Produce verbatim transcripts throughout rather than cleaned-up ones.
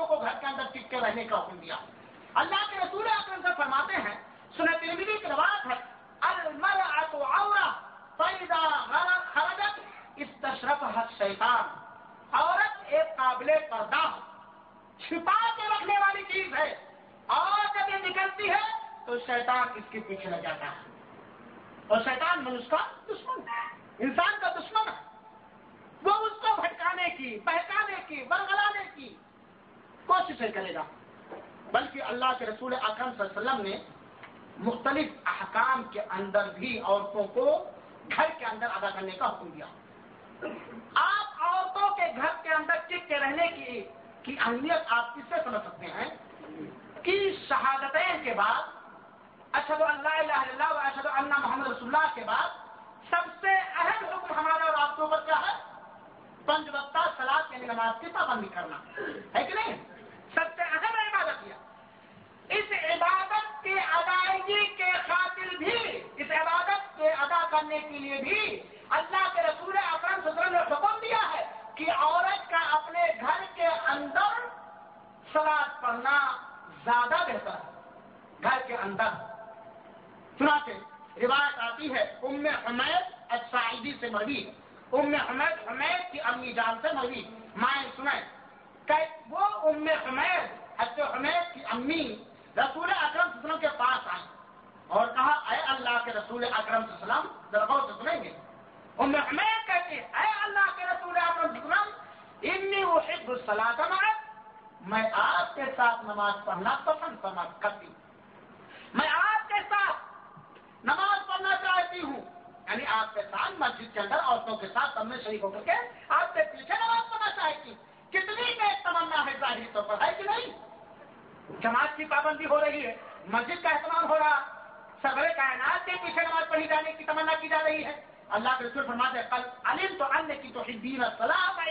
کو گھر کے اندر ٹک کے رہنے کا حکم دیا۔ اللہ کے رسول اکرم صاحب فرماتے ہیں، سنن ترمذی کی روایت ہے، المرأۃ عورہ فاذا خرجت استشرفها الشیطان، عورت ایک قابل پردہ چھپا کے رکھنے والی چیز ہے، اور جب یہ نکلتی ہے تو شیطان اس کے پیچھے لگ جاتا ہے، اور شیطان مجھ کا دشمن ہے، انسان کا دشمن ہے، وہ اس کو بھٹکانے کی، بہکانے کی، ورغلانے کی کوششیں کرے گا۔ بلکہ اللہ کے رسول اکرم صلی اللہ علیہ وسلم نے مختلف احکام کے اندر بھی عورتوں کو گھر کے اندر ادا کرنے کا حکم دیا۔ آپ عورتوں کے گھر کے اندر ٹک کے رہنے کی کی اہمیت آپ کس سے سمجھ سکتے ہیں کہ شہادتین کے بعد، اشہد ان لا الہ الا اللہ و اشہد ان محمد رسول اللہ کے بعد سب سے اہم حکم ہمارے اور آپ کے اوپر کیا ہے؟ پنج وقتہ صلاۃ یعنی نماز کی پابندی کرنا ہے کہ نہیں؟ سب سے اہم عبادت یہ، اس عبادت کے ادائیگی کے خاطر بھی، اس عبادت کے ادا کرنے کے لیے بھی اللہ کے رسول اکرم صلی اللہ علیہ وسلم نے حکم دیا ہے کہ عورت کا اپنے گھر کے اندر صلاۃ پڑھنا زیادہ بہتر ہے، گھر کے اندر۔ چنانچہ روایت آتی ہے ام حمید الساعدی سے مروی، ام حمید حمید کی امی جان سے مروی، مائیں سنیں کہ وہ ام حمید حضرت حمید کی امی رسول اکرم صلی اللہ علیہ وسلم کے پاس آئیں اور کہا، اے اللہ کے رسول اکرم صلی اللہ علیہ وسلم، ذرا غور سے سنیں گے، ام حمید کہتے ہیں، اے اللہ کے رسول اکرم صلی اللہ علیہ وسلم، انی احب الصلاۃ معک، میں آپ کے ساتھ نماز پڑھنا پسند سمجھ کرتی ہوں، میں آپ کے ساتھ نماز پڑھنا چاہتی ہوں، یعنی آپ کے ساتھ مسجد کے اندر عورتوں کے ساتھ سب میں شریک ہو کر کے آپ کے پیچھے نماز پڑھنا چاہتی ہوں۔ کتنی نیک تمنا ہے، ظاہری طور پر ہے کہ نہیں؟ جماعت کی پابندی ہو رہی ہے، مسجد کا اہتمام ہو رہا، سرور کائنات کے پیچھے نماز پڑھی جانے کی تمنا کی جا رہی ہے۔ اللہ کے رسول فرماتے ہیں، قل علم تو ان کی تحبین الصلاۃ،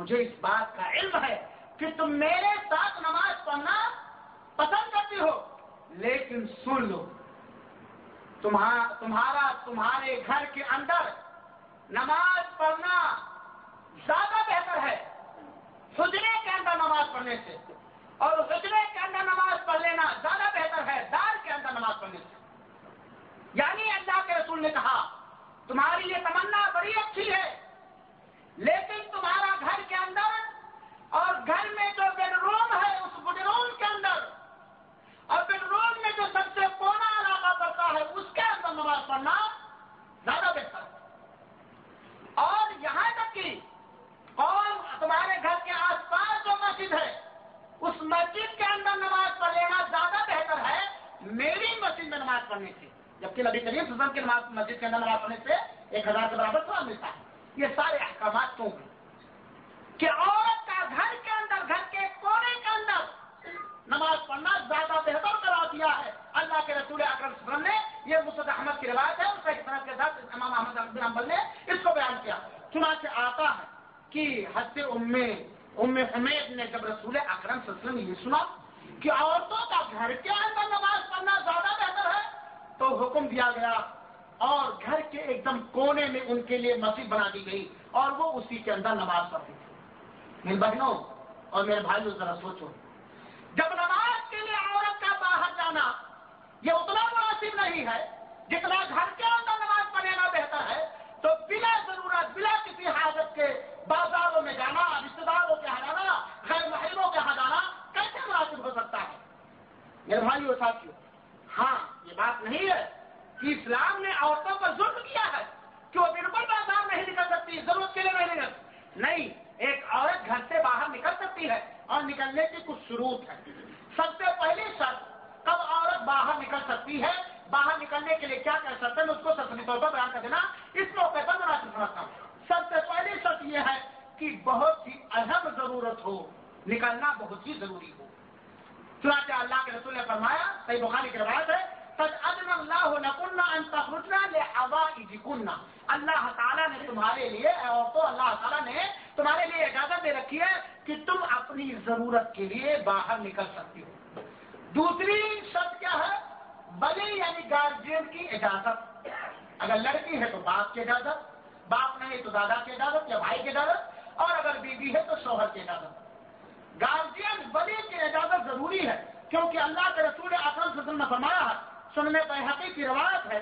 مجھے اس بات کا علم ہے کہ تم میرے ساتھ نماز پڑھنا پسند کرتی ہو، لیکن سن لو، تمہارا تمہارے گھر کے اندر نماز پڑھنا زیادہ بہتر ہے حجرے کے اندر نماز پڑھنے سے، اور حجرے کے اندر نماز پڑھ لینا زیادہ بہتر ہے دار کے اندر نماز پڑھنے سے۔ یعنی اللہ کے رسول نے کہا، تمہاری یہ تمنا بڑی اچھی ہے، لیکن تمہارا گھر کے اندر اور گھر میں جو بیڈ روم ہے، اس بیڈ روم کے اندر اور بیڈ روم میں جو سب سے کونا علاقہ پڑتا ہے، اس کے اندر نماز پڑھنا زیادہ بہتر ہے، اور یہاں تک کہ اور تمہارے گھر کے آس پاس جو مسجد ہے، اس مسجد کے اندر نماز پڑھ لینا زیادہ بہتر ہے میری مسجد میں نماز پڑھنے سے، جبکہ نبی کریم صلی اللہ علیہ وسلم کی مسجد کے اندر نماز پڑھنے سے ایک ہزار کے برابر ثواب ملتا ہے۔ یہ سارے احکامات کیوں ہیں کہ عورت کا گھر کے اندر، گھر کے کونے کے اندر نماز پڑھنا زیادہ بہتر قرار دیا ہے اللہ کے رسول اکرم صلی اللہ علیہ وسلم نے۔ یہ مسند احمد کی روایت ہے، اس کا اسناد کے ساتھ امام احمد بن حنبل نے اس کو بیان کیا۔ چنانچہ آتا ہے کہ حضرت ام ام حمید نے جب رسول اکرم صلی اللہ علیہ وسلم نے یہ سنا کہ عورتوں کا گھر کے اندر نماز پڑھنا زیادہ بہتر ہے، تو حکم دیا گیا اور گھر کے ایک دم کونے میں ان کے لیے مسجد بنا دی گئی، اور وہ اسی کے اندر نماز پڑھتی تھی۔ میری بہنوں اور میرے بھائیوں، ذرا سوچو، جب نماز کے لیے عورت کا باہر جانا یہ اتنا مناسب نہیں ہے جتنا گھر کے اندر نماز پڑھنا بہتر ہے، تو بلا ضرورت، بلا کسی حاجت کے بازاروں میں جانا، رشتے داروں کے یہاں جانا، غیر محرموں کے یہاں جانا کیسے مناسب ہو سکتا ہے؟ میرے بھائیوں اور ساتھیوں، ہاں یہ بات نہیں ہے کہ اسلام نے عورتوں پر ظلم کیا ہے کہ وہ بالکل بازار نہیں نکل سکتی، ضرورت کے لیے نہیں نکل سکتی۔ نہیں، ایک عورت گھر سے باہر نکل سکتی ہے، اور نکلنے کی کچھ شروط ہے۔ سب سے پہلی شرط، کب عورت باہر نکل سکتی ہے، باہر نکلنے کے لیے کیا کر سکتے ہیں، اس کو سرسری طور پر بیان کر دینا اس موقع پر مناسب سمجھتا ہوں۔ سب سے پہلی شرط یہ ہے کہ بہت ہی اہم ضرورت ہو، نکلنا بہت ہی ضروری ہو۔ چنانچہ اللہ کے رسول نے فرمایا، صحیح بخاری کی روایت ہے، قد اذن اللہ لکن ان تخرجن لحوائجکن، اللہ تعالیٰ نے تمہارے لیے، اے عورتوں، اللہ تعالیٰ نے تمہارے لیے اجازت دے رکھی ہے کہ تم اپنی ضرورت کے لیے باہر نکل سکتی ہو۔ دوسری شرط کیا ہے؟ بڑے یعنی گارجین کی اجازت، اگر لڑکی ہے تو باپ کی اجازت، باپ نہیں تو دادا کی اجازت یا بھائی کی اجازت، اور اگر بیوی ہے تو شوہر کی اجازت۔ گارجین ضروری ہے کیونکہ اللہ کے رسول اکرم صلی اللہ علیہ وسلم نے فرمایا ہے، سنن بیہقی کی روایت ہے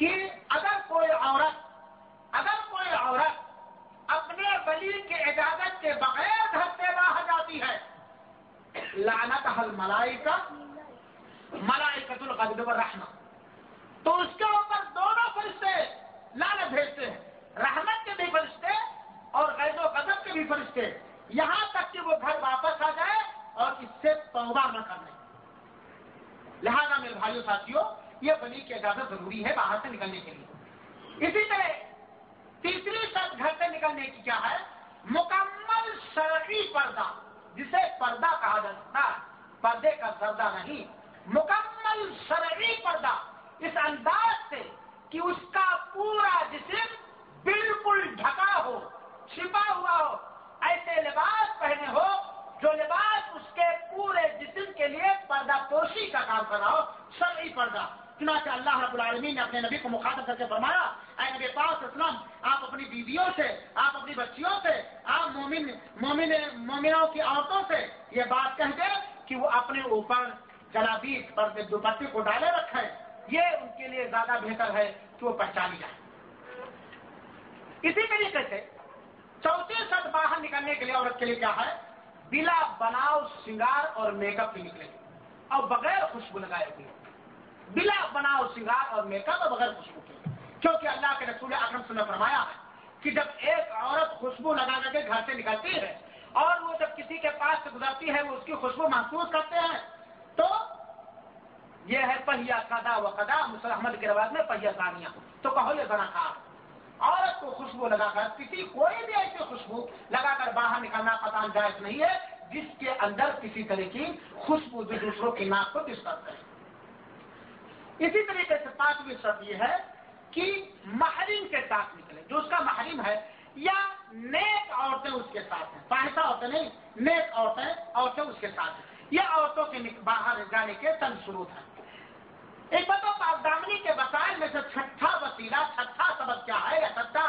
کہ اگر کوئی عورت اگر کوئی عورت اپنے ولی کے اجازت کے بغیر گھر سے باہر جاتی ہے، لعنتها الملائکہ ملائکۃ الغضب والرحمہ، تو اس کے اوپر دونوں فرشتے لعنت بھیجتے ہیں، رحمت کے بھی فرشتے اور غضب و غضب کے بھی فرشتے، یہاں تک کہ وہ گھر واپس آ جائے اور اس سے توبہ نہ کر لیں۔ لہذا میرے بھائیو ساتھیو، یہ ولی کی اجازت ضروری ہے باہر سے نکلنے کے لیے۔ اسی طرح تیسری شرط گھر سے نکلنے کی کیا ہے؟ مکمل شرعی پردہ، جسے پردہ کہا جا سکتا ہے، پردے کا زردہ نہیں، مکمل شرعی پردہ، اس انداز سے کہ اس کا پورا جسم بالکل ڈھکا ہو، چھپا ہوا ہو، ایسے لباس پہنے ہو جو لباس اس کے پورے جسم کے لیے پردہ پوشی کا کام کر رہا ہو، شرعی پردہ۔ چنانچہ اللہ رب العالمین نے اپنے نبی کو مخاطب کر کے فرمایا، اے نبی پاک صلی اللہ علیہ وسلم، آپ اپنی بیویوں سے، آپ اپنی بچیوں سے، آپ مومن مومن مومنوں کی عورتوں سے یہ بات کہہ دیں کہ وہ اپنے اوپر جلابیب پردے دوپٹے کو ڈالے رکھیں، یہ ان کے لیے زیادہ بہتر ہے کہ وہ پہچانی جائے۔ اسی طریقے سے چوتھی شرط باہر نکلنے کے لیے عورت کے لیے کیا ہے؟ بلا بناؤ سنگار اور میک اپ کے نکلے اور بغیر خوشبو لگائے ہوئے، بلا بناؤ سنگار اور میک اپ اور بغیر خوشبو کے، کیونکہ اللہ کے رسول اکرم صلی اللہ علیہ وسلم نے فرمایا کہ جب ایک عورت خوشبو لگا کر کے گھر سے نکلتی ہے اور وہ جب کسی کے پاس سے گزرتی ہے وہ اس کی خوشبو محسوس کرتے ہیں، تو یہ ہے پہیا قدا و قدا، مسلم احمد کے رواج میں پہیا ثانیہ، تو کہو یہ زنا خار۔ عورت کو خوشبو لگا کر، کسی کوئی بھی ایسی خوشبو لگا کر باہر نکلنا قطعاً جائز نہیں ہے جس کے اندر کسی طرح کی خوشبو جو دوسروں کی ناک کو ڈسٹرب کرے۔ اسی طریقے سے پانچویں شرط یہ ہے کہ محرم کے ساتھ نکلے، جو اس کا محرم ہے، یا نیک عورتیں اس کے ساتھ ہیں، فاحشہ عورتیں نہیں، نیک عورتیں عورتیں اس کے ساتھ ہیں، یہ عورتوں کے باہر جانے کے چند شروط ہیں۔ ایک بتاؤ پاک دامنی کے وسائل میں سے چھٹا وسیلہ، چھٹا سبب کیا ہے یا چھٹا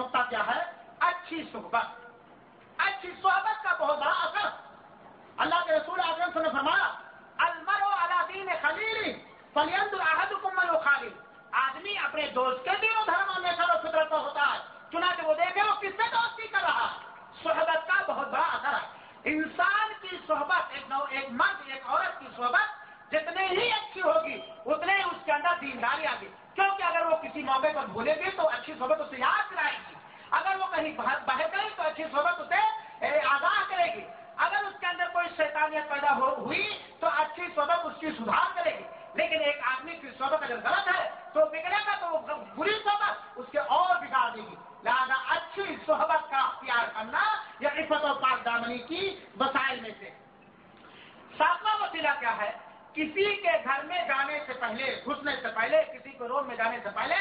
نقطہ کیا ہے؟ اچھی صحبت۔ اچھی صحبت کا بہت بڑا اثر، اللہ کے رسول اکرم صلی اللہ علیہ وسلم نے فرمایا، المرء علی دین خلیلہ فَلْيَنْظُرْ أَحَدُكُمْ مَنْ يُخَالِلُ، آدمی اپنے دوست کے دین و دھرم میں سر و فطرت پر ہوتا ہے، چنانچہ وہ دیکھے وہ کس سے دوستی کر رہا ہے۔ صحبت کا بہت بڑا اثر ہے، انسان کی صحبت، ایک نو ایک مرد ایک عورت کی صحبت جتنے ہی اچھی ہوگی اتنے اس کے اندر دینداری آ گئی، کیونکہ اگر وہ کسی موقع پر بھولے گی تو اچھی صحبت اسے یاد کرائے گی، اگر وہ کہیں باہر گئی تو اچھی صحبت اسے آگاہ کرے گی، اگر اس کے اندر کوئی شیطانیت پیدا ہوئی تو اچھی صحبت اس کی سدھار کرے گی۔ لیکن ایک آدمی کی صحبت اگر غلط ہے تو بگڑے گا، تو وہ بری صحبت اس کے اور بگاڑ دے گی۔ لہٰذا اچھی صحبت کا اختیار کرنا یہ عفت اور پاک دامنی کی وسائل میں سے۔ ساتواں وسیلہ کیا ہے؟ کسی کے گھر میں جانے سے پہلے، گھسنے سے پہلے، کسی کے روم میں جانے سے پہلے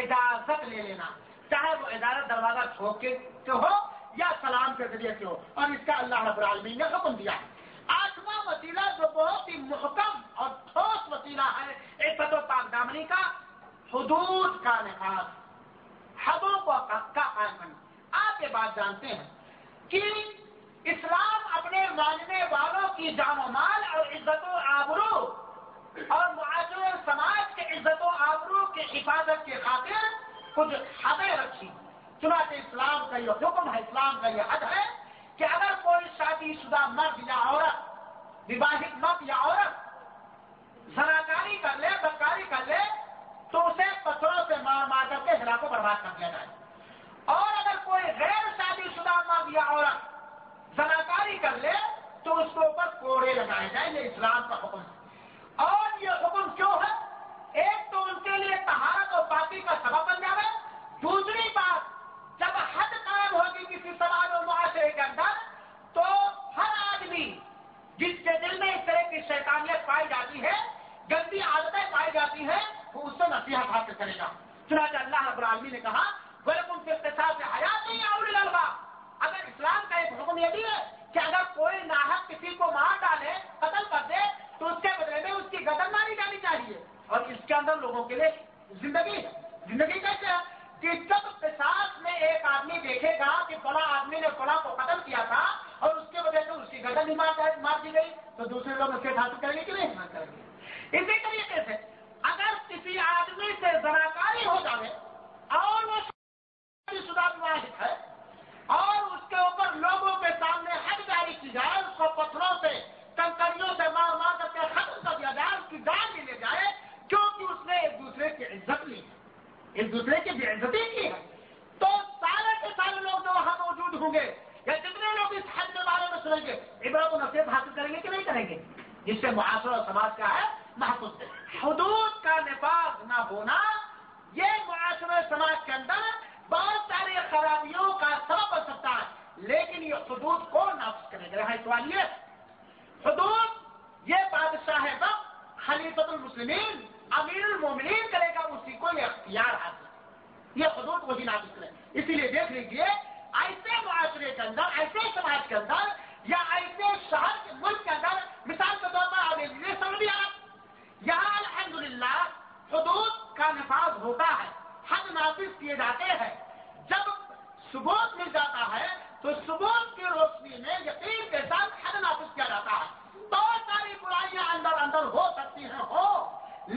اجازت لے لینا، چاہے وہ اجازت دروازہ ٹھوک کے ہو یا سلام کے ذریعے سے ہو، اور اس کا اللہ رب العالمین نے حکم دیا ہے۔ آٹھواں وسیلہ جو بہت ہی محکم اور ٹھوس وسیلہ ہے عفت و پاک دامنی کا، حدود کا نفاذ، حدوں کا قائم کرنا۔ آپ یہ بات جانتے ہیں کہ اسلام اپنے ماننے والوں کی جان و مال اور عزت و آبرو اور معاشرے اور سماج کے عزت و آبرو کی حفاظت کے خاطر کچھ حدیں رکھی۔ چنانچہ اسلام کا یہ حکم ہے، اسلام کا یہ حد ہے کہ اگر کوئی شادی شدہ مرد یا عورت، وواہت مرد یا عورت زناکاری کر لے، بدکاری کر لے، تو اسے پتھروں سے مار مار کر کے ہلاک و برباد کر دیا جائے، اور اگر کوئی غیر شادی شدہ مرد یا عورت زناکاری کر لے تو اس کے اوپر کوڑے لگائے جائیں۔ یہ اسلام کا حکم ہے، اور یہ حکم کیوں ہے؟ ایک تو ان کے لیے طہارت اور پاکی کا سبب بن جائے، دوسری بات جب حد قائم ہوگی کسی سماج و معاشرے کے اندر تو ہر آدمی جس کے دل میں اس طرح کی شیطانیت پائی جاتی ہے، گندی عادتیں پائی جاتی ہیں، وہ اس سے نصیحت حاصل کرے گا۔ چنانچہ اللہ رب العالمین نے کہا، وَلَكُمْ فِي الْقِصَاصِ حَیَاتٌ یَا أُولِی الْأَلْبَابِ۔ اگر اسلام کا ایک حکم یہ بھی ہے کہ اگر کوئی ناحق کسی کو مار ڈالے، قتل کر دے، تو اس کے بدلے میں اس کی گردن ماری جانی چاہیے، اور اس کے اندر لوگوں کے لیے زندگی ہے۔ زندگی کیسے ہے کہ جب قصاص میں ایک آدمی دیکھے گا کہ فلاں آدمی نے فلاں کو قتل کیا تھا اور اس کے وجہ سے اس کی گردن والی بات مار دی گئی تو دوسرے لوگ اس کے حاصل کریں گے کہ نہیں کریں گے. اسی طریقے سے اگر کسی آدمی سے زناکاری ہو جائے اور وہ شدہ واحد ہے اور اس کے اوپر لوگوں کے سامنے حد جاری کی جائے, اس کو پتھروں سے کنکریوں سے مار مار کر کے ختم کر دیا جائے, اس کی جان لے لے جائے, کیونکہ اس نے ایک دوسرے کی عزت لی, ایک دوسرے کی بے عزتی کی, تو سارے کے سارے لوگ جو وہاں موجود ہوں گے یا جتنے لوگ اس حد کے بارے میں سنیں گے عبرت و نصیحت حاصل کریں گے کہ نہیں کریں گے, جس سے معاشرہ اور سماج کا ہے محفوظ ہے. حدود کا نفاذ نہ ہونا یہ معاشرہ سماج کے اندر بہت ساری خرابیوں کا سبب بن سکتا ہے, لیکن یہ حدود کو نافذ کریں گے. رہا سوال یہ حدود, یہ بادشاہ وقت خلیفۃ المسلمین امیر المومنین کرے گا, اسی کو یہ اختیار حاصل, یہ حدود وہی نافذ کرے. اسی لیے دیکھ لیجیے ایسے معاشرے کے اندر, ایسے سماج کے اندر یا ایسے شہر کے ملک کے اندر, مثال کے طور پر آپ لے لیجیے سعودی عرب, یہاں الحمدللہ حدود کا نفاذ ہوتا ہے, حد نافذ کیے جاتے ہیں. جب ثبوت مل جاتا ہے تو ثبوت کی روشنی میں یقین کے ساتھ حد نافذ کیا جاتا ہے. بہت ساری برائیاں اندر اندر ہو سکتی ہیں ہو,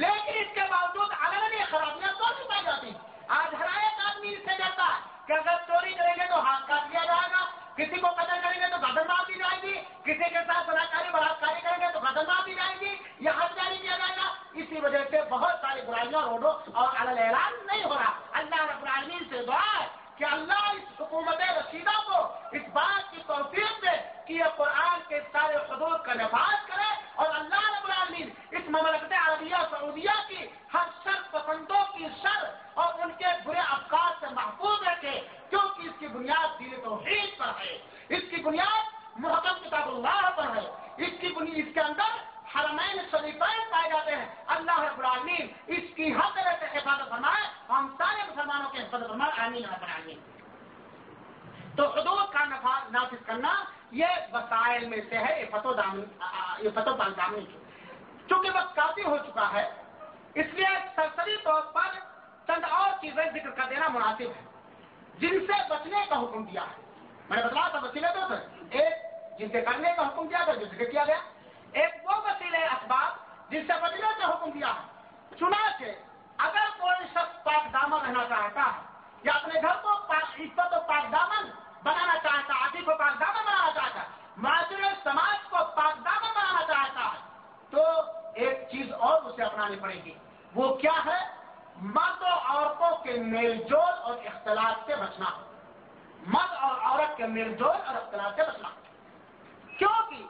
لیکن اس کے باوجود علنی خرابیاں تو نہیں پائی جاتی. آج ہر ایک آدمی اس سے ڈرتا ہے کہ اگر چوری کریں گے تو ہاتھ کاٹ لیا جائے گا, کسی کو قتل کریں گے تو قتل مار دی جائے گی, کسی کے ساتھ بلاکاری بلاکاری کریں گے تو قتل مار دی جائے گی یا حد جاری کیا جائے گا. اسی وجہ سے بہت ساری برائیاں روڈوں اور علل اعلان نہیں ہو رہا. اللہ رب العالمین سے دعا ہے کہ اللہ اس حکومت رشیدہ کو اس بات کی توفیق دے کہ یہ قرآن کے سارے حدود کا نفاذ کرے, اور اللہ رب العالمین اس مملکت عربیہ سعودیہ کی ہر شر پسندوں کی شر اور ان کے برے افکار سے محفوظ رکھے, کیونکہ اس کی بنیاد دین توحید پر ہے, اس کی بنیاد محکم کتاب اللہ پر ہے, اس کی بنیاد اس کے اندر حرمین شریفین پائے جاتے ہیں. اللہ رب العالمین اس کی ہر طرح سے حفاظت فرمائے, ہم سارے مسلمانوں کے حفاظت فرمائے, آمین رب العالمین. تو حدود کا نفاذ نافذ کرنا یہ وسائل میں سے ہے عفت و پاندامن کی. چونکہ وقت کافی ہو چکا ہے, اس لیے سرسری طور پر چند اور چیزیں ذکر کر دینا مناسب ہے جن سے بچنے کا حکم دیا ہے. میں نے بتایا تھا وسیلے دو تھے, ایک جن سے کرنے کا حکم دیا تھا جو ذکر کیا گیا, ایک وہ وسیلے اسباب جس سے بچنے کا حکم دیا ہے. چنانچہ اگر کوئی شخص پاک دامن رہنا چاہتا ہے یا اپنے گھر کو پاک عفت و پاک دامن بنانا چاہتا ہے, عاطف و پاک دامن بنانا چاہتا ہے, معاشرے سماج کو پاک دامن بنانا چاہتا ہے, تو ایک چیز اور اسے اپنانی پڑے گی. وہ کیا ہے؟ مرد اور عورتوں کے میل جول اور اختلاط سے بچنا. مرد اور عورت کے میل جول اور اختلاط سے بچنا, کیونکہ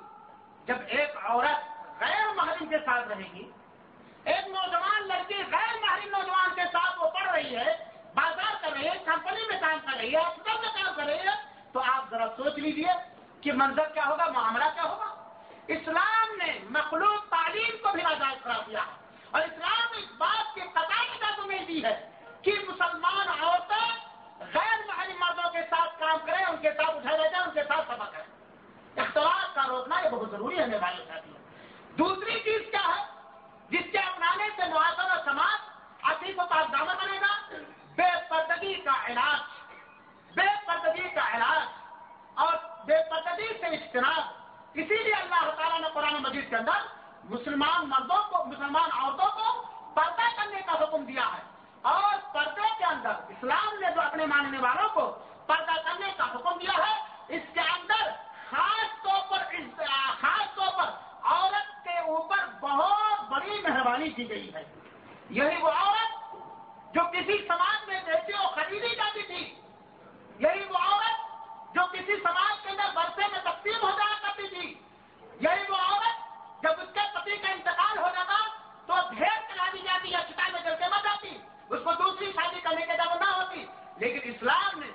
جب ایک عورت غیر محرم کے ساتھ رہے گی, ایک نوجوان لڑکی غیر محرم نوجوان کے ساتھ وہ پڑھ رہی ہے, بازار کر رہی ہے, کمپنی میں کام کر رہی ہے, ہسپتال میں کام کر رہی ہے, تو آپ ذرا سوچ لیجیے کہ منظر کیا ہوگا, معاملہ کیا ہوگا. اسلام نے مخلوق تعلیم کو بھی آزاد کرا دیا اور اسلام اس بات کی قطعی تضمین دی ہے کہ مسلمان عورتیں غیر محرم مردوں کے ساتھ کام کریں, ان کے ساتھ اٹھائے رہ جائیں, ان کے ساتھ سبق کریں. اختلاط کا روکنا یہ بہت ضروری ہے میرے بھائی ساتھیوں. دوسری چیز کیا ہے جس کے اپنانے سے معاشرہ اور سماج عفیف و پاک دامن بنے گا؟ بے پردگی کا علاج, بے پردگی کا علاج اور بے پردگی سے اجتناب. اسی لیے اللہ تعالیٰ نے قرآن مجید کے اندر مسلمان مردوں کو, مسلمان عورتوں کو پردہ کرنے کا حکم دیا ہے, اور پردے کے اندر اسلام نے جو اپنے ماننے والوں کو پردہ کرنے کا حکم دیا ہے, اس کے اندر خاص طور پر خاص طور پر عورت کے اوپر بہت بڑی مہربانی کی گئی ہے. یہی وہ عورت جو کسی سماج میں رہتی اور خریدی جاتی تھی, یہی وہ عورت جو کسی سماج کے اندر برسے میں تقسیم ہو جایا کرتی تھی, یہی وہ عورت جب اس کے پتی کا انتقال ہو جاتا تو ڈھیر چلا دی جاتی یا چٹائی میں جل کے مر جاتی, اس کو دوسری شادی کرنے کے دعوت نہ ہوتی. لیکن اسلام نے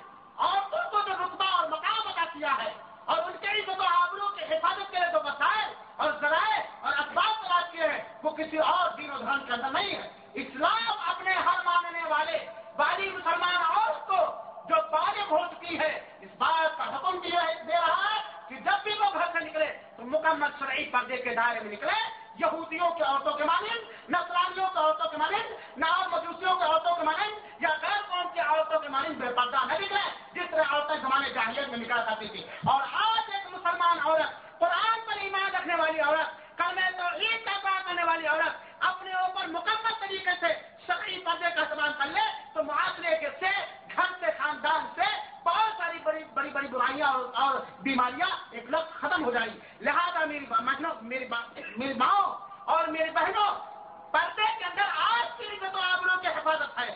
عورتوں کو جو رتبہ اور مقام عطا کیا ہے اور ان کے عزت و آبرو کی حفاظت کے لیے جو وسائل اور ذرائع اور اسباب تلاش کیے ہیں, وہ کسی اور دین و دھرم کے اندر نہیں ہے. اسلام اپنے ہر ماننے والے والی مسلمان عورت کو جو بالغ ہو چکی ہے, اس بات کا حکم دیا دے رہا ہے کہ جب بھی وہ گھر سے نکلے تو مکمل شرعی پردے کے دائرے میں نکلے. یہودیوں کی عورتوں کے مانند, نصرانیوں کی عورتوں کے مانند, نہ اور مجوسیوں کی عورتوں کے مانند یا غیر قوم کی عورتوں کے مانند بے پردہ نہ نکلے, جس طرح عورتیں زمانے جاہلیت میں نکلا کرتی تھی. اور آج ایک مسلمان عورت قرآن ختم ہو جائیں. لہذا میری با... میری, با... میری ماں اور میری بہنوں, پردے کے اندر آپ کی عزت و آبرو کی حفاظت ہے,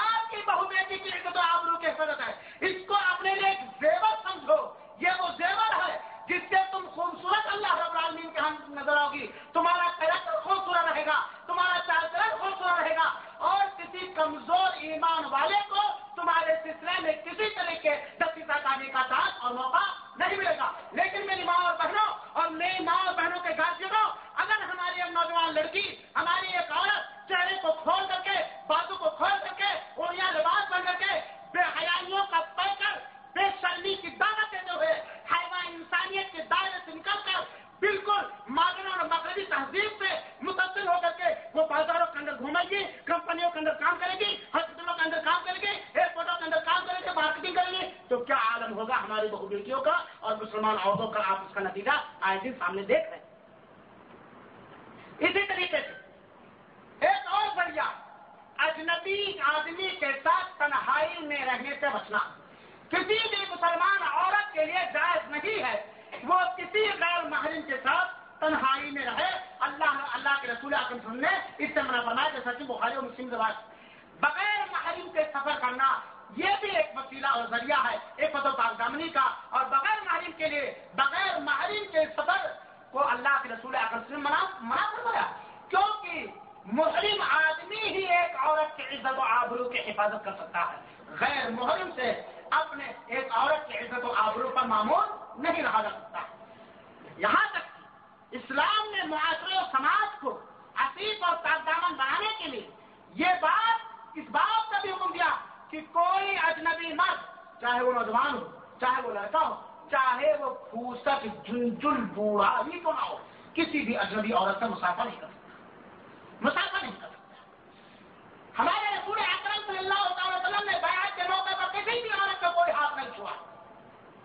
آپ کی بہو بیٹی کی عزت و آبرو کی حفاظت ہے. اس کو اپنے لیے ایک زیور سمجھو. یہ وہ زیور ہے جس سے تم خوبصورت اللہ رب العالمین کے ہم نظر آؤ گی, تمہارا کریکٹر خوبصورت رہے گا, تمہارا چارجر خوبصورت رہے گا, اور کسی کمزور ایمان والے کو تمہارے سلسلے میں کسی طرح کے دستیزہ کرنے کا ساتھ اور موقع نہیں ملے گا. لیکن میری ماں اور بہنوں اور میری ماں اور بہنوں کے گارجینوں, اگر ہماری ایک نوجوان لڑکی, ہماری ایک عورت چہرے کو کھول کر کے, بازو کو کھول کر کے, اوڑیاں لباس بن کر کے, بے حیائیوں کا پڑ کر, بے شرمی کی دعوت دیتے ہوئے حیوان انسانیت کے دائرے سے نکل کر بالکل ماڈرن اور مغربی تہذیب سے متصل ہو کر کے وہ بازاروں کے اندر گھومے گی, کمپنیوں کے اندر کام کرے گی, ہاسپٹلوں کے اندر کام کرے گی, ایئرپورٹوں کے اندر کام کرے گی, مارکیٹنگ کریں گے, تو کیا عالم ہوگا ہماری بہو بیٹیوں کا اور مسلمان عورتوں کا. آپ اس کا نتیجہ آئے دن سامنے دیکھ رہے ہیں. اسی طریقے سے ایک اور ذریعہ, اجنبی آدمی کے ساتھ تنہائی میں رہنے سے بچنا. کسی بھی مسلمان عورت کے لیے جائز نہیں ہے وہ کسی غیر محرم کے ساتھ تنہائی میں رہے. اللہ اللہ کے رسول اکرم صلی اللہ علیہ وسلم نے اس سے منع فرمایا, جیسا کہ بخاری و مسلم میں بغیر محرم کے سفر کرنا یہ بھی ایک وسیلہ اور ذریعہ ہے ایک پتہ پاک دامنی کا. اور بغیر محرم کے لیے بغیر محرم کے سفر کو اللہ کے رسول اکرم صلی اللہ علیہ وسلم منع فرمایا, کیونکہ محرم آدمی ہی ایک عورت کی عزت و آبرو کی حفاظت کر سکتا ہے. غیر محرم سے اپنے ایک عورت کی عزت و آبرو پر معمول نہیں رہا جا سکتا. یہاں تک اسلام نے معاشرے اور سماج کو عفیف اور صاف دامن بنانے کے لیے یہ بات اس بات کا بھی حکم دیا کہ کوئی اجنبی مرد, چاہے وہ نوجوان ہو, چاہے وہ لڑکا ہو, چاہے وہ پھوسا کی جنجل بوڑھا ہی کو نہ ہو, کسی بھی اجنبی عورت سے مسافہ نہیں کر سکتا, مسافہ نہیں کر سکتا. ہمارے رسول اکرم صلی اللہ علیہ وسلم نے بیعت کے موقع پر کسی بھی عورت کا کوئی ہاتھ نہیں چھوا.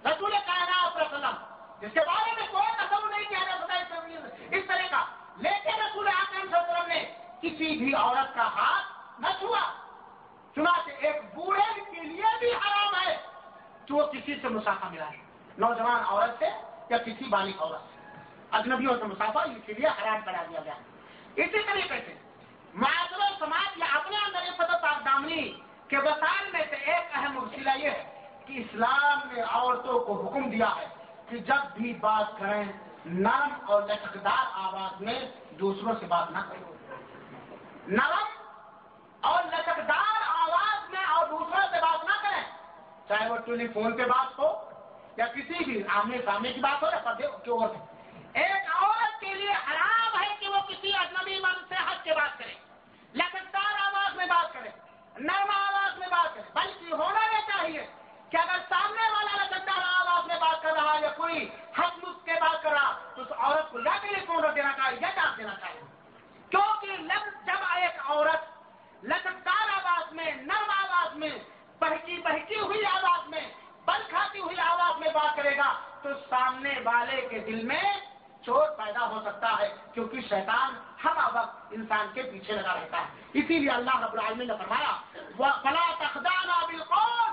رسول کائنات صلی اللہ علیہ وسلم, جس کے بارے میں کوئی تصور نہیں کیا جا سکتا اس طرح کا, لیکن رسول اکرم صلی اللہ علیہ وسلم نے کسی بھی عورت کا ہاتھ نہ چھوا. چنانچہ ایک بوڑھے کے لیے بھی حرام ہے کہ وہ کسی سے مسافہ ملائے, نوجوان عورت سے یا کسی بالغ عورت سے. اجنبیوں سے مسافہ اس کے لیے حرام قرار دیا گیا. اسی طریقے سے معاشرہ سماج یا اپنے اندر یہ فطرت پاک دامنی کے وسائل میں سے ایک اہم وسیلہ یہ ہے کہ اسلام نے عورتوں کو حکم دیا ہے کہ جب بھی بات کریں نرم اور لچکدار آواز میں دوسروں سے بات نہ کریں. نرم اور لچکدار آواز میں اور دوسروں سے بات نہ کریں, چاہے وہ ٹیلی فون پہ بات ہو یا کسی بھی آمنے سامنے کی بات ہو یا پردے کی اور ایک عورت کے لیے حرام ہے کہ وہ کسی اجنبی مرد سے ہٹ کے بات کرے, لچکدار آواز میں بات کرے, نرم آواز میں بات کرے. بلکہ ہونا یہ چاہیے کہ اگر سامنے والا لچکدار آواز میں بات کر رہا ہے یا کوئی حق اس کے بات کر رہا تو اس عورت کو یا ٹیلی فون رکھ دینا چاہیے یا ڈانٹ دینا چاہیے. کیونکہ جب ایک عورت لچکدار آواز میں, نرم آواز میں, بہکی بہکی ہوئی آواز میں, بل کھاتی ہوئی آواز میں بات کرے گا تو سامنے والے کے دل میں چوٹ پیدا ہو سکتا ہے, کیونکہ شیطان ہما وقت انسان کے پیچھے لگا رہتا ہے. اسی لیے اللہ رب العالمین نے فرمایا وَلَا تَخْدَعْنَا بِالْقَوْلِ,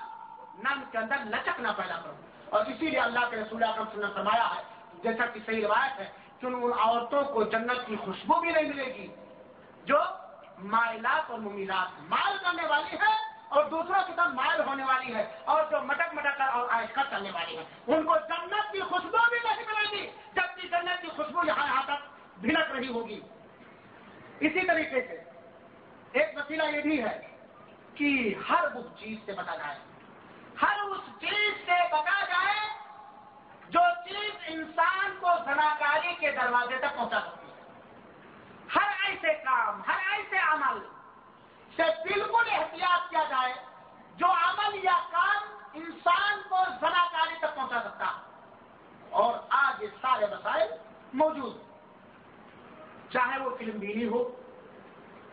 نم کے اندر لچک نہ پیدا کرو. اور اسی لیے اللہ کے رسول اکرم صلی اللہ علیہ وسلم نے فرمایا ہے, جیسا کہ صحیح روایت ہے, کہ ان عورتوں کو جنت کی خوشبو بھی نہیں ملے گی جو مائلات اور ممیلات مائل کرنے والی ہے اور دوسروں کی طرف مائل ہونے والی ہے, اور جو مٹک مٹک کر اور آہستہ چلنے والی ہے. ان کو جنت کی خوشبو بھی نہیں ملے گی, جبکہ جنت کی خوشبو یہاں یہاں تک بھنک رہی ہوگی. اسی طریقے سے ایک وسیلہ یہ بھی ہے کہ ہر اس چیز سے بچا جائے, ہر اس چیز سے بچا جائے جو چیز انسان کو زناکاری کے دروازے تک پہنچا سکتی ہے. ہر ایسے کام, ہر ایسے عمل سے بالکل احتیاط کیا جائے جو عمل یا کام انسان کو زناکاری تک پہنچا سکتا ہے. اور آج یہ سارے مسائل موجود, چاہے وہ فلم بینی ہو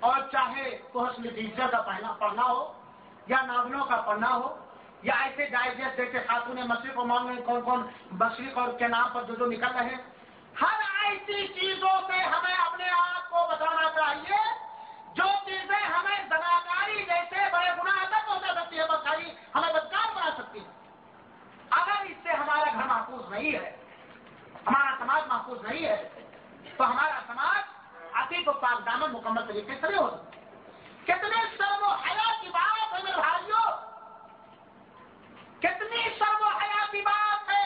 اور چاہے وہ حسن دیگر کا پڑھنا پڑھنا ہو یا ناولوں کا پڑھنا ہو یا ایسے ڈائجسٹ دیکھے خاتون مشرق و مغرب میں کون کون مشرق اور کے نام پر جو جو نکل رہے ہیں. ہر ایسی چیزوں سے ہمیں اپنے آپ کو بچانا چاہیے جو چیزیں ہمیں زناکاری جیسے بڑے گناہ تک پہنچا سکتی ہے, بدکاری ہمیں بدکار بنا سکتی ہے. اگر اس سے ہمارا گھر محفوظ نہیں ہے, ہمارا محفوظ نہیں ہے تو ہمارا سماج عقیق و پاک دامن مکمل طریقے سے نہیں ہو سکتا. کتنے شرم و حیا کی بات ہے میرے بھائیوں, کتنی شرم و حیا کی بات ہے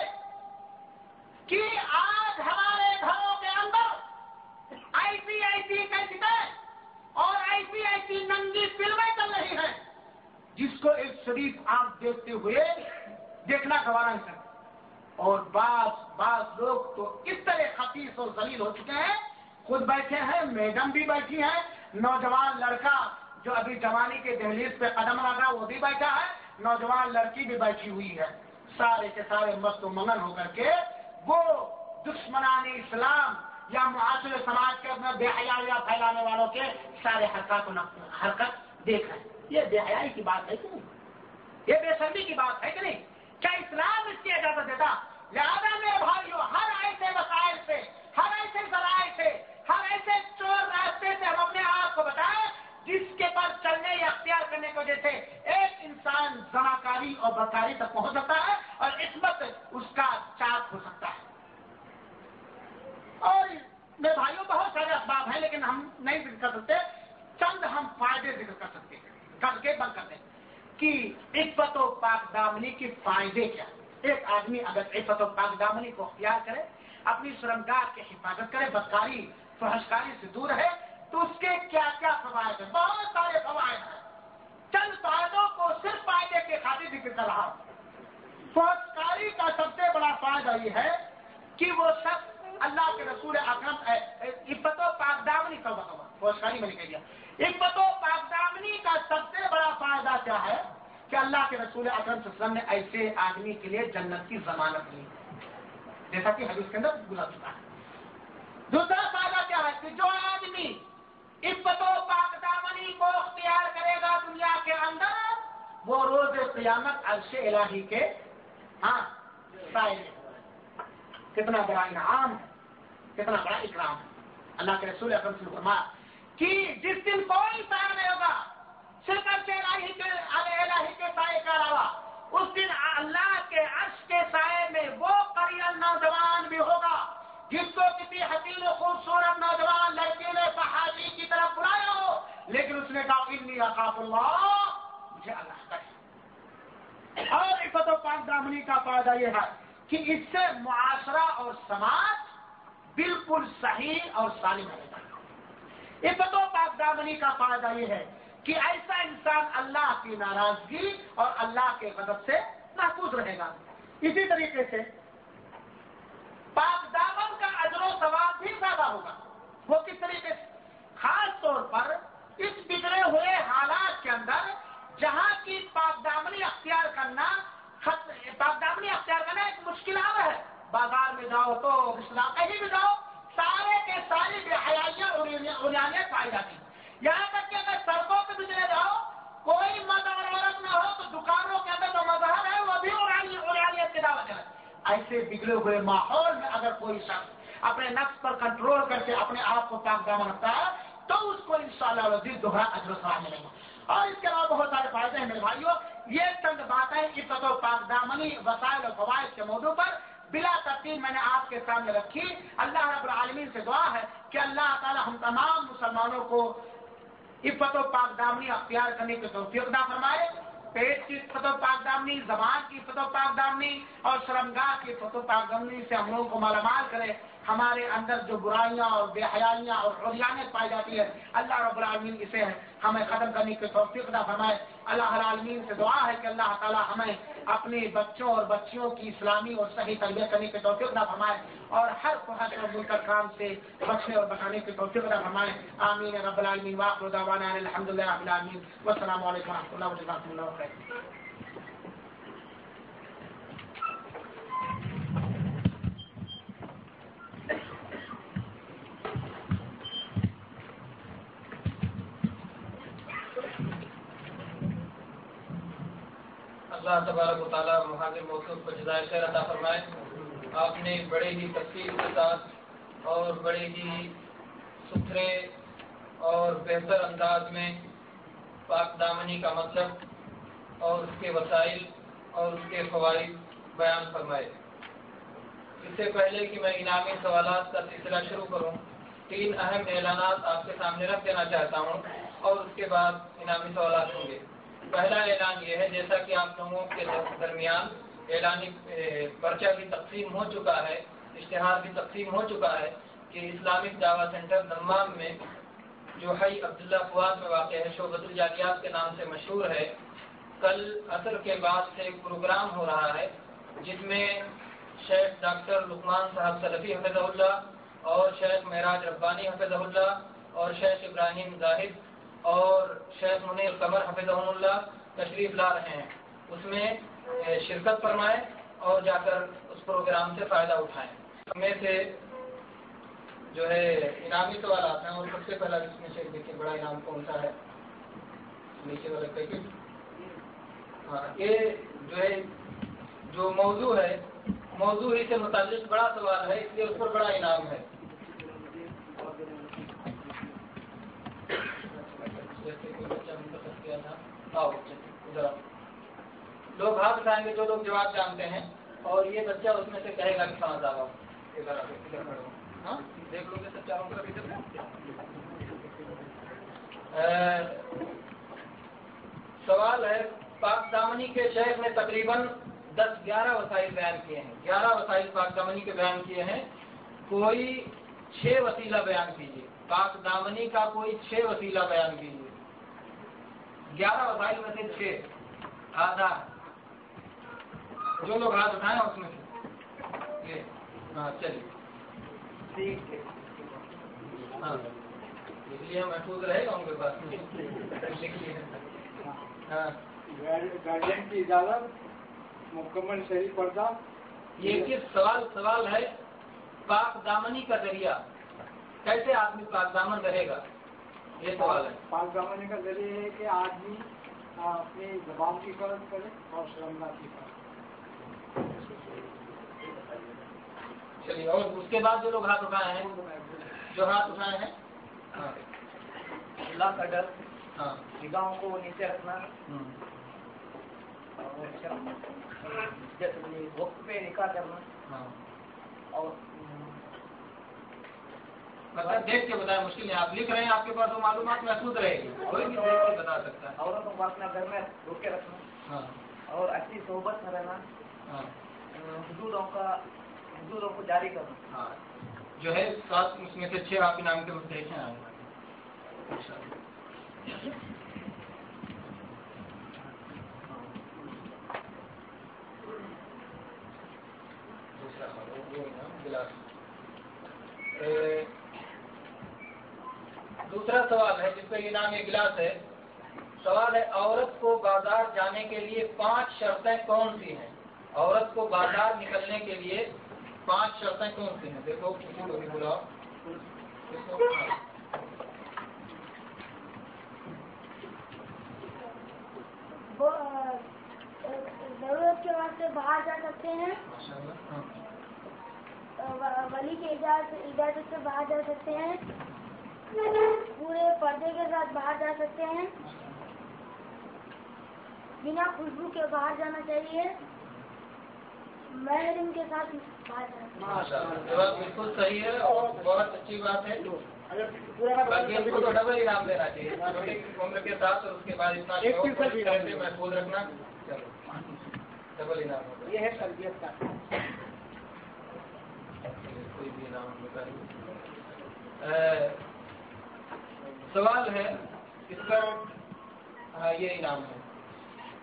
کہ آج ہمارے گھروں کے اندر ایسی ایسی کیسٹیں اور ایسی ایسی ننگی فلمیں چل رہی ہیں جس کو ایک شریف آپ دیکھتے ہوئے دیکھنا گوارا نہیں کرتا, اور بعض بعض لوگ تو اس طرح خفیس اور ذلیل ہو چکے ہیں, خود بیٹھے ہیں, میڈم بھی بیٹھی ہیں, نوجوان لڑکا جو ابھی جوانی کے دہلیز پہ قدم رکھا وہ بھی بیٹھا ہے, نوجوان لڑکی بھی بیٹھی ہوئی ہے, سارے کے سارے مست و مگن ہو کر کے وہ دشمنان اسلام یا معاشرے سماج کے اپنا بے حیائی پھیلانے والوں کے سارے حرکت حرکت دیکھ رہے ہیں. یہ بے حیائی کی بات ہے کہ نہیں, یہ بے شرمی کی بات ہے کہ نہیں, کیا اسلام اس کی اجازت دیتا؟ لہٰذا میرے بھائیو, ہر ایسے وسائل سے, ہر ایسے ذرائع سے, ہر ایسے چور راستے سے ہم اپنے آپ کو بتائیں جس کے پر چلنے یا اختیار کرنے کو جیسے ایک انسان زناکاری اور بدکاری تک پہنچ سکتا ہے اور عصمت اس کا چاک ہو سکتا ہے. اور میرے بھائیو, بہت سارے اسباب ہیں لیکن ہم نہیں ذکر کر سکتے, چند ہم فائدے ذکر کر سکتے کر کے بند کرتے کہ عفت و پاک دامنی کے فائدے کیا. ایک آدمی اگر عفت و پاک دامنی کو اختیار کرے, اپنی شرمگاہ کی حفاظت کرے, بدکاری فحشکاری سے دور ہے تو اس کے کیا کیا فوائد ہیں؟ بہت سارے فوائد ہیں. چند فائدوں کو صرف فائدے کے خاطر ذکر کر رہا ہوں. فحشکاری کا سب سے بڑا فائدہ یہ ہے کہ وہ شخص اللہ کے رسول اکرم عفت و پاک دامنی کا بتاؤ فحشکاری میں لکھ دیا. عفت و پاک دامنی کا سب سے بڑا فائدہ کیا ہے کہ اللہ کے رسول اکرم صلی اللہ علیہ وسلم نے ایسے آدمی کے لیے جنت کی ضمانت لی, جیسا کہ حدیث کے اندر گزر چکا ہے. دوسرا فائدہ کیا ہے کہ جو آدمی عفت و پاک دامنی کو اختیار کرے گا دنیا کے اندر, وہ روز قیامت عرش الہی کے ہاں سائے. کتنا بڑا انعام ہے, کتنا بڑا اکرام ہے. اللہ کے رسول اکرم صلی اللہ علیہ وسلم کی جس دن کوئی سایہ نہیں ہوگا صرف عرش الہی کے الہی کے سائے کے علاوہ, اس دن اللہ کے عرش کے سائے میں وہ قریل نوجوان بھی ہوگا جس کو کسی حسین و خوبصورت نوجوان لڑکی نے صحابی کی طرف بلایا ہو لیکن اس نے کہا انی اخاف اللہ, مجھے اللہ ڈر ہے. اور عفت و پاک دامنی کا فائدہ یہ ہے کہ اس سے معاشرہ اور سماج بالکل صحیح اور سالم رہتا ہے. عفت و پاک دامنی کا فائدہ یہ ہے کہ ایسا انسان اللہ کی ناراضگی اور اللہ کے غضب سے محفوظ رہے گا. اسی طریقے سے پاک دامن کا اجر و ثواب بھی زیادہ ہوگا. وہ کس طریقے سے؟ خاص طور پر اس بگڑے ہوئے حالات کے اندر جہاں کی پاک دامنی اختیار کرنا پاک دامنی اختیار کرنا ایک مشکل آب ہے. بازار میں جاؤ تو کہیں بھی جاؤ سارے کے سارے بے حیائیاں اڑیانے پائی جاتی ہیں. یہاں تک کہ اگر سڑکوں پہ بھی چلے جاؤ کوئی مرد اور عورت نہ ہو تو دکانوں کے اندر جو مظہر ہے وہ بھی اڑیانیت کی دعوت ہے. ایسے بگڑے ہوئے ماحول میں اگر کوئی شخص اپنے نفس پر کنٹرول کر کے اپنے آپ کو پاک دامن رکھتا ہے تو اس کو انشاءاللہ وزیر دوہرا اجر و ثواب ملے گا. اور اس کے علاوہ بہت سارے فائدے ہیں میرے بھائیوں. یہ چند باتیں عفت و پاک دامنی وسائل و فوائد کے موضوع پر بلا ترتیب میں نے آپ کے سامنے رکھی. اللہ رب العالمین سے دعا ہے کہ اللہ تعالی ہم تمام مسلمانوں کو عفت و پاک دامنی اختیار کرنے کی توفیق عطا فرمائے. پیٹ کی عفت و پاک دامنی, زبان کی عفت و پاک دامنی اور شرمگاہ کی عفت و پاک دامنی سے ہم لوگوں کو مالا مال کرے. ہمارے اندر جو برائیاں اور بے حیائیاں اور عریانت پائی جاتی ہے اللہ رب العالمین اسے ہمیں ختم کرنے کی توفیق عطا فرمائے. اللہ العالمین سے دعا ہے کہ اللہ تعالی ہمیں اپنے بچوں اور بچیوں کی اسلامی اور صحیح تربیت کرنے کی توفیق عطا فرمائے اور ہر فحش اور منکر کام سے بچنے اور بچانے کی توفیق عطا فرمائے. آمین رب العالمین. واخر دعوانا الحمدللہ رب العالمین والسلام علیکم ورحمۃ اللہ وبرکاتہ. اللہ تبارک و تعالیٰ محاذ موصوف کو جزائے خیر عطا فرمائے. آپ نے بڑے ہی تفصیل کے ساتھ اور بڑے ہی ستھرے اور بہتر انداز میں پاک دامنی کا مطلب اور اس کے وسائل اور اس کے فوائد بیان فرمائے. اس سے پہلے کہ میں انعامی سوالات کا سلسلہ شروع کروں، تین اہم اعلانات آپ کے سامنے رکھ دینا چاہتا ہوں اور اس کے بعد انعامی سوالات ہوں گے۔ پہلا اعلان یہ ہے، جیسا کہ آپ لوگوں کے درمیان اعلانی پرچہ بھی تقسیم ہو چکا ہے، اشتہار بھی تقسیم ہو چکا ہے کہ اسلامک دعویٰ سینٹر دمام میں جو حی عبداللہ فواد میں واقع ہے، شعبۃ الجالیات کے نام سے مشہور ہے، کل عصر کے بعد سے ایک پروگرام ہو رہا ہے جس میں شیخ ڈاکٹر لقمان صاحب سلفی حفظہ اللہ اور شیخ معراج ربانی حفظہ اللہ اور شیخ ابراہیم زاہد اور شیخ منیر قمر حفظہ اللہ تشریف لا رہے ہیں۔ اس میں شرکت فرمائیں اور جا کر اس پروگرام سے فائدہ اٹھائیں۔ میں سے جو ہے انعامی سوالات ہیں، اور سب سے پہلا اس میں سے دیکھیں بڑا انعام کون سا ہے، نیچے والا پیکٹ۔ ہاں، یہ جو ہے جو موضوع ہے، موضوع ہی سے متعلق بڑا سوال ہے، اس لیے اس پر بڑا انعام ہے۔ لوگ ہاتھ اٹھائیں گے جو لوگ جواب جانتے ہیں، اور یہ بچہ اس میں سے کہے گا کہ سمجھ آ رہا ہوں۔ ہاں، دیکھ لو گے سب چاروں کا ذکر ہے۔ سوال ہے، پاک دامنی کے شیخ نے تقریباً دس گیارہ وسائل بیان کیے ہیں، گیارہ وسائل پاک دامنی کے بیان کیے ہیں، کوئی چھ وسیلہ بیان کیجیے، پاک دامنی کا کوئی چھ وسیلہ بیان کیجیے، گیارہ وسائل میں سے چھ، آدھا جو لوگ ہاتھ اٹھائیں اس میں سے۔ ہاں چلیے، ہاں یہ محفوظ رہے گا ان کے پاس۔ گارڈین کی اجازت، مکمل صحیح پردہ۔ یہ کہ سوال سوال ہے پاک دامنی کا ذریعہ، کیسے آدمی پاک دامن رہے گا، یہ سوال ہے۔ پاک دامنی کا ذریعہ ہے کہ آدمی اپنی زبان کی حفاظت کرے اور شرمگاہ کی حفاظت۔ چلیے، اور اس کے بعد جو لوگ ہاتھ اٹھائے ہیں، جو ہاتھ اٹھائے ہیں، اللہ کا ڈر، ہاں نگاہوں کو نیچے رکھنا، وقت پہ نکاح کرنا، ہاں اور مطلب دیکھ کے بتائیں، مشکل ہے، آپ لکھ رہے ہیں، آپ کے پاس وہ معلومات محسوس رہے گی، کوئی بھی دیکھ کے بتا سکتا ہے۔ عورت کو اپنا گھر میں روک کے رکھنا، ہاں اور اچھی صحبت میں رہنا، ہاں حضوروں کا حضوروں کو جاری کرنا، ہاں جو ہے سات اس میں سے چھ آپ کے نام کے مستحق ہیں۔ دوسرا سوال ہے جس کا یہ نام یہ گلاس ہے، سوال ہے عورت کو بازار جانے کے لیے پانچ شرطیں کون سی ہیں، عورت کو بازار نکلنے کے لیے پانچ شرطیں کون سی ہیں، دیکھو کسی کو بھی بلاؤ۔ ضرورت کے واسطے باہر جا سکتے ہیں، ولی کے اجازت سے باہر جا سکتے ہیں، پورے پردے کے ساتھ باہر جا سکتے ہیں، بنا خوشبو کے باہر جانا چاہیے، محرم کے ساتھ جواب بالکل صحیح ہے اور بہت اچھی بات ہے۔ تو ڈبل انعام دینا چاہیے عمر کے ساتھ، اور اس کے بعد اتنا محفوظ رکھنا، ڈبل انعام یہ ہے تربیت کا۔ کوئی بھی انعام بتائیے۔ سوال ہے اس پر، یہ انعام ہے،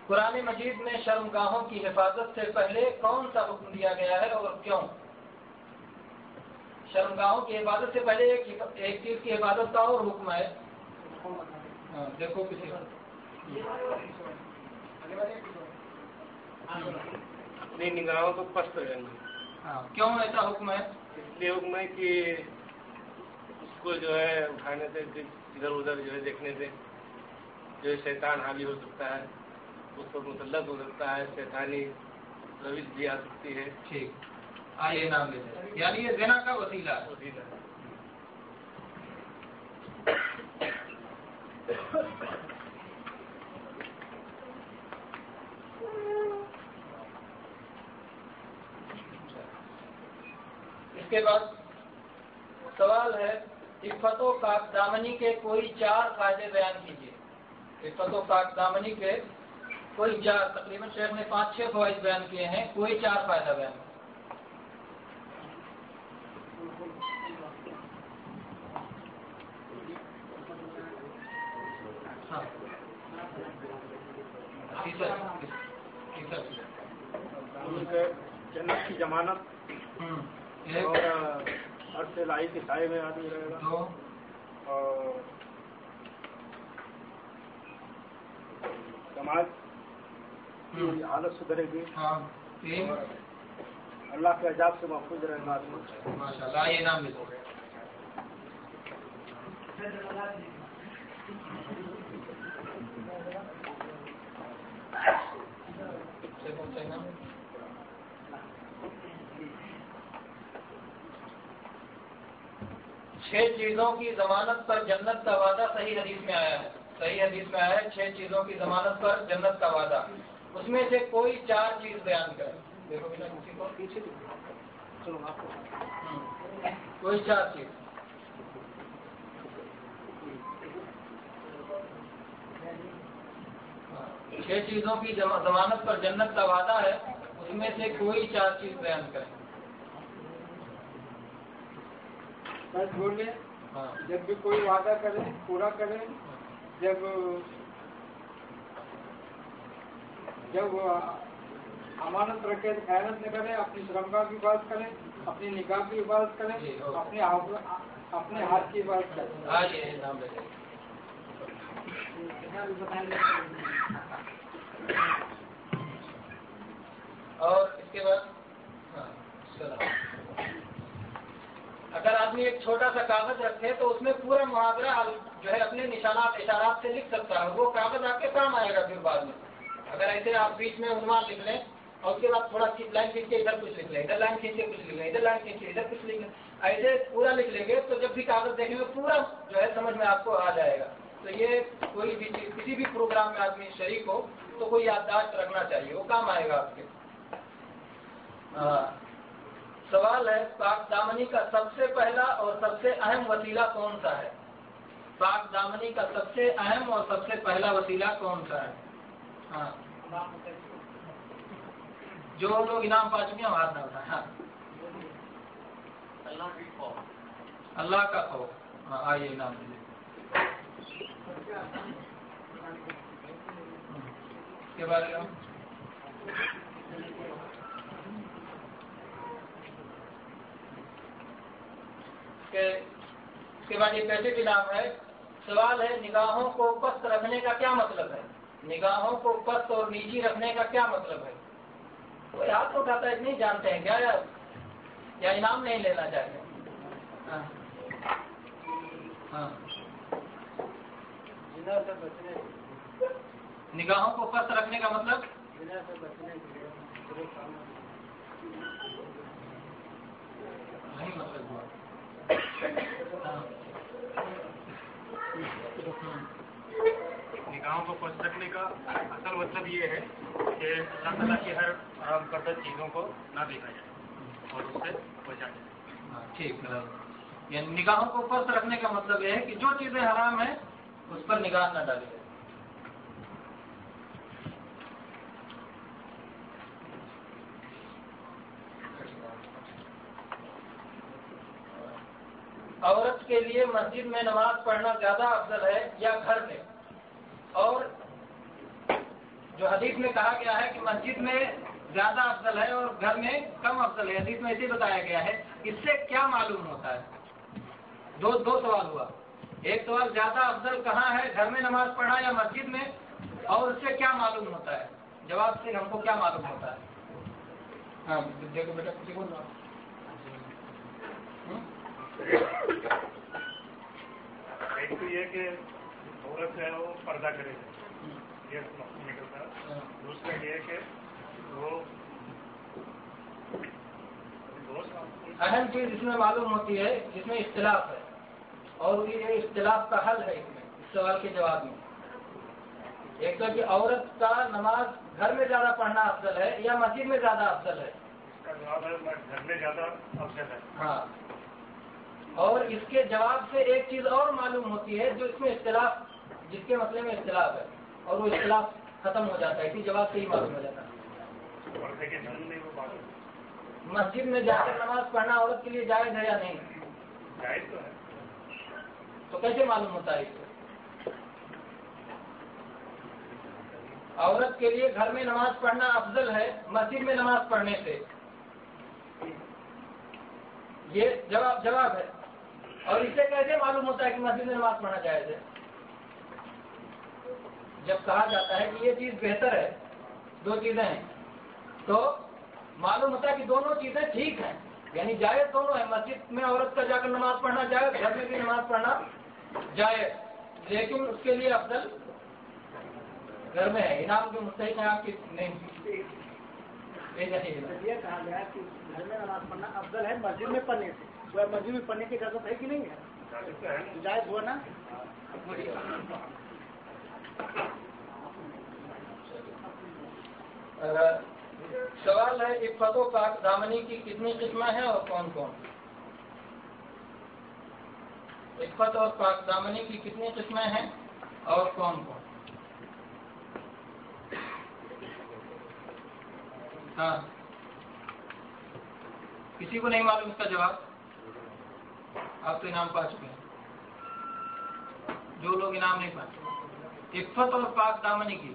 قرآن مجید میں شرمگاہوں کی حفاظت سے پہلے کون سا حکم دیا گیا ہے اور کیوں؟ شرمگاہوں کی حفاظت سے پہلے ایک ایک چیز کی حفاظت کا اور حکم ہے، دیکھو کسی نہیں، نگاہوں کو پست رہنا، کیوں ایسا حکم ہے؟ اس لیے حکم ہے کہ اس کو جو ہے اٹھانے سے، ادھر ادھر جو ہے دیکھنے سے جو شیطان حاوی ہو سکتا ہے، اس پر مسلط ہو سکتا ہے، شیطانی روش بھی آ سکتی ہے۔ ٹھیک، آئیے نام لیتے ہیں، یعنی یہ زنا کا وسیلہ ہے۔ کے بعد سوال ہے عفت و پاک دامنی کے کوئی چار فائدے بیان کیجیے. عفت و پاک دامنی کے کوئی چار، تقریباً شیخ نے پانچ چھ فوائد بیان کیے ہیں، کوئی چار فائدہ بیان. ہاں جنت کی ضمانت اور عرش الہی کے سائے میں آدمی رہے گا، اور سماج کی حالت سدھرے گی، اور اللہ کے عذاب سے محفوظ رہے گا آدمی. ماشاء اللہ، یہ نام لکھو گے. چھ چیزوں کی ضمانت پر جنت کا وعدہ صحیح حدیث میں آیا ہے. صحیح حدیث میں آیا ہے چھ چیزوں کی ضمانت پر جنت کا وعدہ، اس میں سے کوئی چار چیز بیان کریں. دیکھو بنا کسی کو پیچھے چلو آپ کو کوئی چار چیز. چھ چیزوں کی ضمانت پر جنت کا وعدہ ہے، اس میں سے کوئی چار چیز بیان کریں. چھوڑ لیں، جب بھی کوئی وعدہ کریں پورا کریں. جب جب امانت رکھے تو خیانت نہ کریں، اپنی شرمگاہ کی بات کریں، اپنی نگاہ کی بات کریں، اپنے اپنے ہاتھ کی بات کریں. اور اس کے بعد اگر آدمی ایک چھوٹا سا کاغذ رکھے تو اس میں پورا محاورہ جو ہے اپنے نشانات اشارات سے لکھ سکتا ہے، وہ کاغذ آپ کے کام آئے گا پھر بعد میں. اگر ایسے آپ بیچ میں عنوان لکھ لیں اور اس کے بعد تھوڑا لائن کھینچ کے ادھر کچھ لکھ لیں، ادھر لائن کھینچ کے کچھ لکھ لیں، ادھر لائن کھینچ کے ادھر کچھ لکھ لیں، ایسے پورا لکھ لیں گے تو جب بھی کاغذ دیکھیں گے پورا جو ہے سمجھ میں آپ کو آ جائے گا. تو یہ کوئی بھی چیز کسی بھی پروگرام میں آدمی شریک ہو تو کوئی یادداشت رکھنا چاہیے، وہ کام آئے گا آپ کے. سوال ہے پاک دامنی کا سب سے پہلا اور سب سے اہم وسیلہ کون سا ہے؟ پاک دامنی کا سب سے اہم اور سب سے پہلا وسیلہ کون سا ہے؟ ہاں جو لوگ انعام پا چکے ہیں ہاتھ نہ اٹھائیں. ہاں اللہ کی خوف، اللہ کا خوف. ہاں آئیے انعام کے بارے میں. اس کے بعد یہ پہلے بھی نام ہے. سوال ہے نگاہوں کو پست رکھنے کا کیا مطلب ہے؟ نگاہوں کو پست اور نیچی رکھنے کا کیا مطلب ہے؟ کوئی ہاتھ اٹھاتا ہے، نہیں جانتے ہیں کیا یا انعام نہیں لینا چاہیے؟ ہاں ہاں نگاہوں کو پست رکھنے کا مطلب. نگاہوں کو پست رکھنے کا اصل مطلب یہ ہے کہ اللہ تعالیٰ کی ہر حرام کردہ چیزوں کو نہ دیکھا جائے اور اس سے بچا جائے. ٹھیک ہے، نگاہوں کو پست رکھنے کا مطلب یہ ہے کہ جو چیزیں حرام ہیں اس پر نگاہ نہ ڈالی جائے. عورت کے لیے مسجد میں نماز پڑھنا زیادہ افضل ہے یا گھر میں؟ اور جو حدیث میں کہا گیا ہے کہ مسجد میں زیادہ افضل ہے اور گھر میں کم افضل ہے، حدیث میں اسے بتایا گیا ہے، اس سے کیا معلوم ہوتا ہے؟ دو دو سوال ہوا. ایک سوال زیادہ افضل کہاں ہے، گھر میں نماز پڑھنا یا مسجد میں، اور اس سے کیا معلوم ہوتا ہے؟ جواب سے ہم کو کیا معلوم ہوتا ہے؟ ہاں دیکھو بیٹا کچھ بول رہا. ایک تو یہ کہ عورت ہے وہ پردہ کرے گی، یہ مقصد نکلتا ہے. دوسرا یہ کہ وہ اہم چیز اس میں معلوم ہوتی ہے جس میں اختلاف ہے، اور یہ اختلاف کا حل ہے اس میں. اس سوال کے جواب میں ایک تو کہ عورت کا نماز گھر میں زیادہ پڑھنا افضل ہے یا مسجد میں زیادہ افضل ہے، ہاں, اور اس کے جواب سے ایک چیز اور معلوم ہوتی ہے جو اس میں اختلاف, جس کے مسئلے میں اختلاف ہے, اور وہ اختلاف ختم ہو جاتا ہے, اسی جواب سے ہی معلوم ہو جاتا ہے. مسجد میں جا کر نماز پڑھنا عورت کے لیے جائز ہے یا نہیں؟ جائز تو ہے, تو کیسے معلوم ہوتا ہے؟ عورت کے لیے گھر میں نماز پڑھنا افضل ہے مسجد میں نماز پڑھنے سے, یہ جواب جواب ہے, اور اسے کیسے معلوم ہوتا ہے کہ مسجد میں نماز پڑھنا جائز ہے؟ جب کہا جاتا ہے کہ یہ چیز بہتر ہے, دو چیزیں ہیں, تو معلوم ہوتا ہے کہ دونوں چیزیں ٹھیک ہیں, یعنی جائز دونوں ہیں. مسجد میں عورت کا جا کر نماز پڑھنا جائز, گھر میں بھی نماز پڑھنا جائز, لیکن اس کے لیے افضل گھر میں ہے. انعام جو مستحق ہیں آپ کی نہیں, یہ کہا گیا کہ گھر میں نماز پڑھنا افضل ہے مسجد میں پڑھنے سے, مسجد میں پڑھنے کی اجازت ہے کہ نہیں ہے؟ جائز ہوا نا. سوال ہے کہ فتو پاک دامنی کی کتنی قسمیں ہیں اور کون کون؟ عفت اور پاک دامنی کی کتنی قسمیں ہیں اور کون کون؟ ہاں, کسی کو نہیں معلوم اس کا جواب؟ آپ تو انعام پا چکے ہیں, جو لوگ انعام نہیں پاتے. عفت اور پاک دامنی کی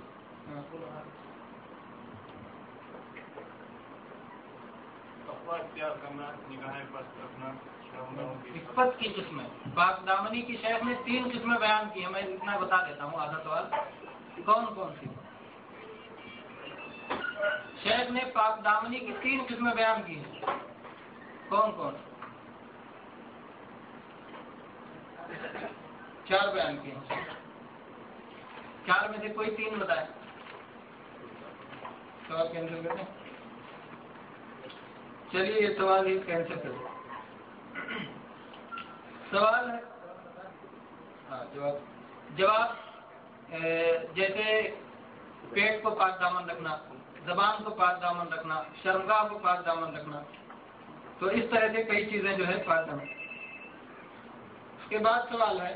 اختیار کرنا, نگاہیں پست رکھنا, عفت کی قسمیں. پاک دامنی کی شیخ نے تین قسمیں بیان کی ہیں, میں اتنا بتا دیتا ہوں آدھا سوال کون کون سی. شیخ نے پاک دامنی کی تین قسمیں بیان کی ہیں, کون کون؟ چار بیان کی ہیں, چار میں سے کوئی تین بتائیں. سوال کینسل کر دیں, چلیے یہ سوال ہی کینسل کر دیں. سوال ہے ہاں جواب جواب جیسے پیٹ کو پاک دامن رکھنا, زبان کو پاک دامن رکھنا, شرمگاہ کو پاک دامن رکھنا, تو اس طرح سے کئی چیزیں جو ہے پاک دامن. اس کے بعد سوال ہے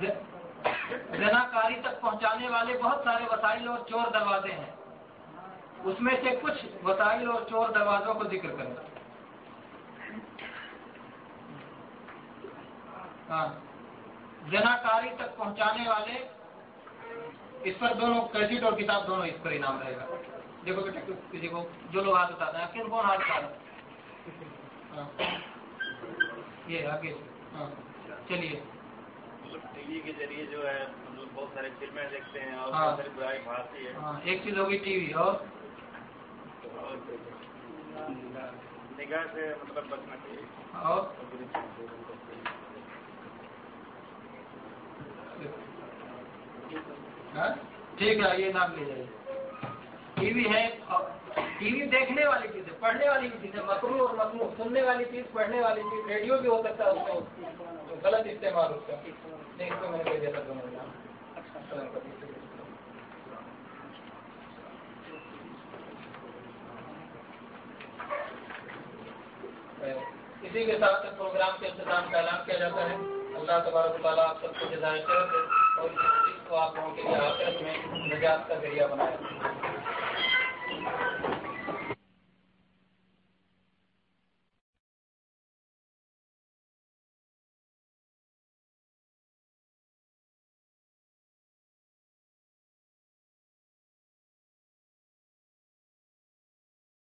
زناکاری تک پہنچانے والے بہت سارے وسائل اور چور دروازے ہیں, اس میں سے کچھ وسائل اور چور دروازوں کو ذکر کرنا. ہاں, زناکاری تک پہنچانے والے, اس پر دونوں کریڈٹ اور کتاب دونوں اس پر انعام رہے گا. دیکھو بیٹا کسی کو, جو لوگ ہاتھ اٹھاتے ہیں کن کون ہاتھ اٹھاتا ہے یہ آگے. ہاں چلیے, ٹی وی کے ذریعے جو ہے بہت سارے فلمیں دیکھتے ہیں اور بہت ساری برائی بھاتی ہے. ایک چیز ہوگی ٹی وی, اور نگاہ سے مطلب بچنا چاہیے. اور ٹھیک ہے, یہ نام لے جائیے. ٹی وی ہے, ٹی وی دیکھنے والی چیزیں, پڑھنے والی چیزیں, مکروہ اور مکروہ, سننے والی چیز, پڑھنے والی چیز, ریڈیو بھی ہو سکتا ہے اس میں غلط استعمال ہوتا ہے. نہیں تو میں نے دیکھا تھا. اسی کے ساتھ پروگرام کے اختتام کا اعلان کیا جاتا ہے. اللہ تبارک و تعالیٰ آپ سب کو جزائے خیر دے اور اس چیز کو آپ لوگوں کے لیے آخرت میں نجات کا ذریعہ بنایا.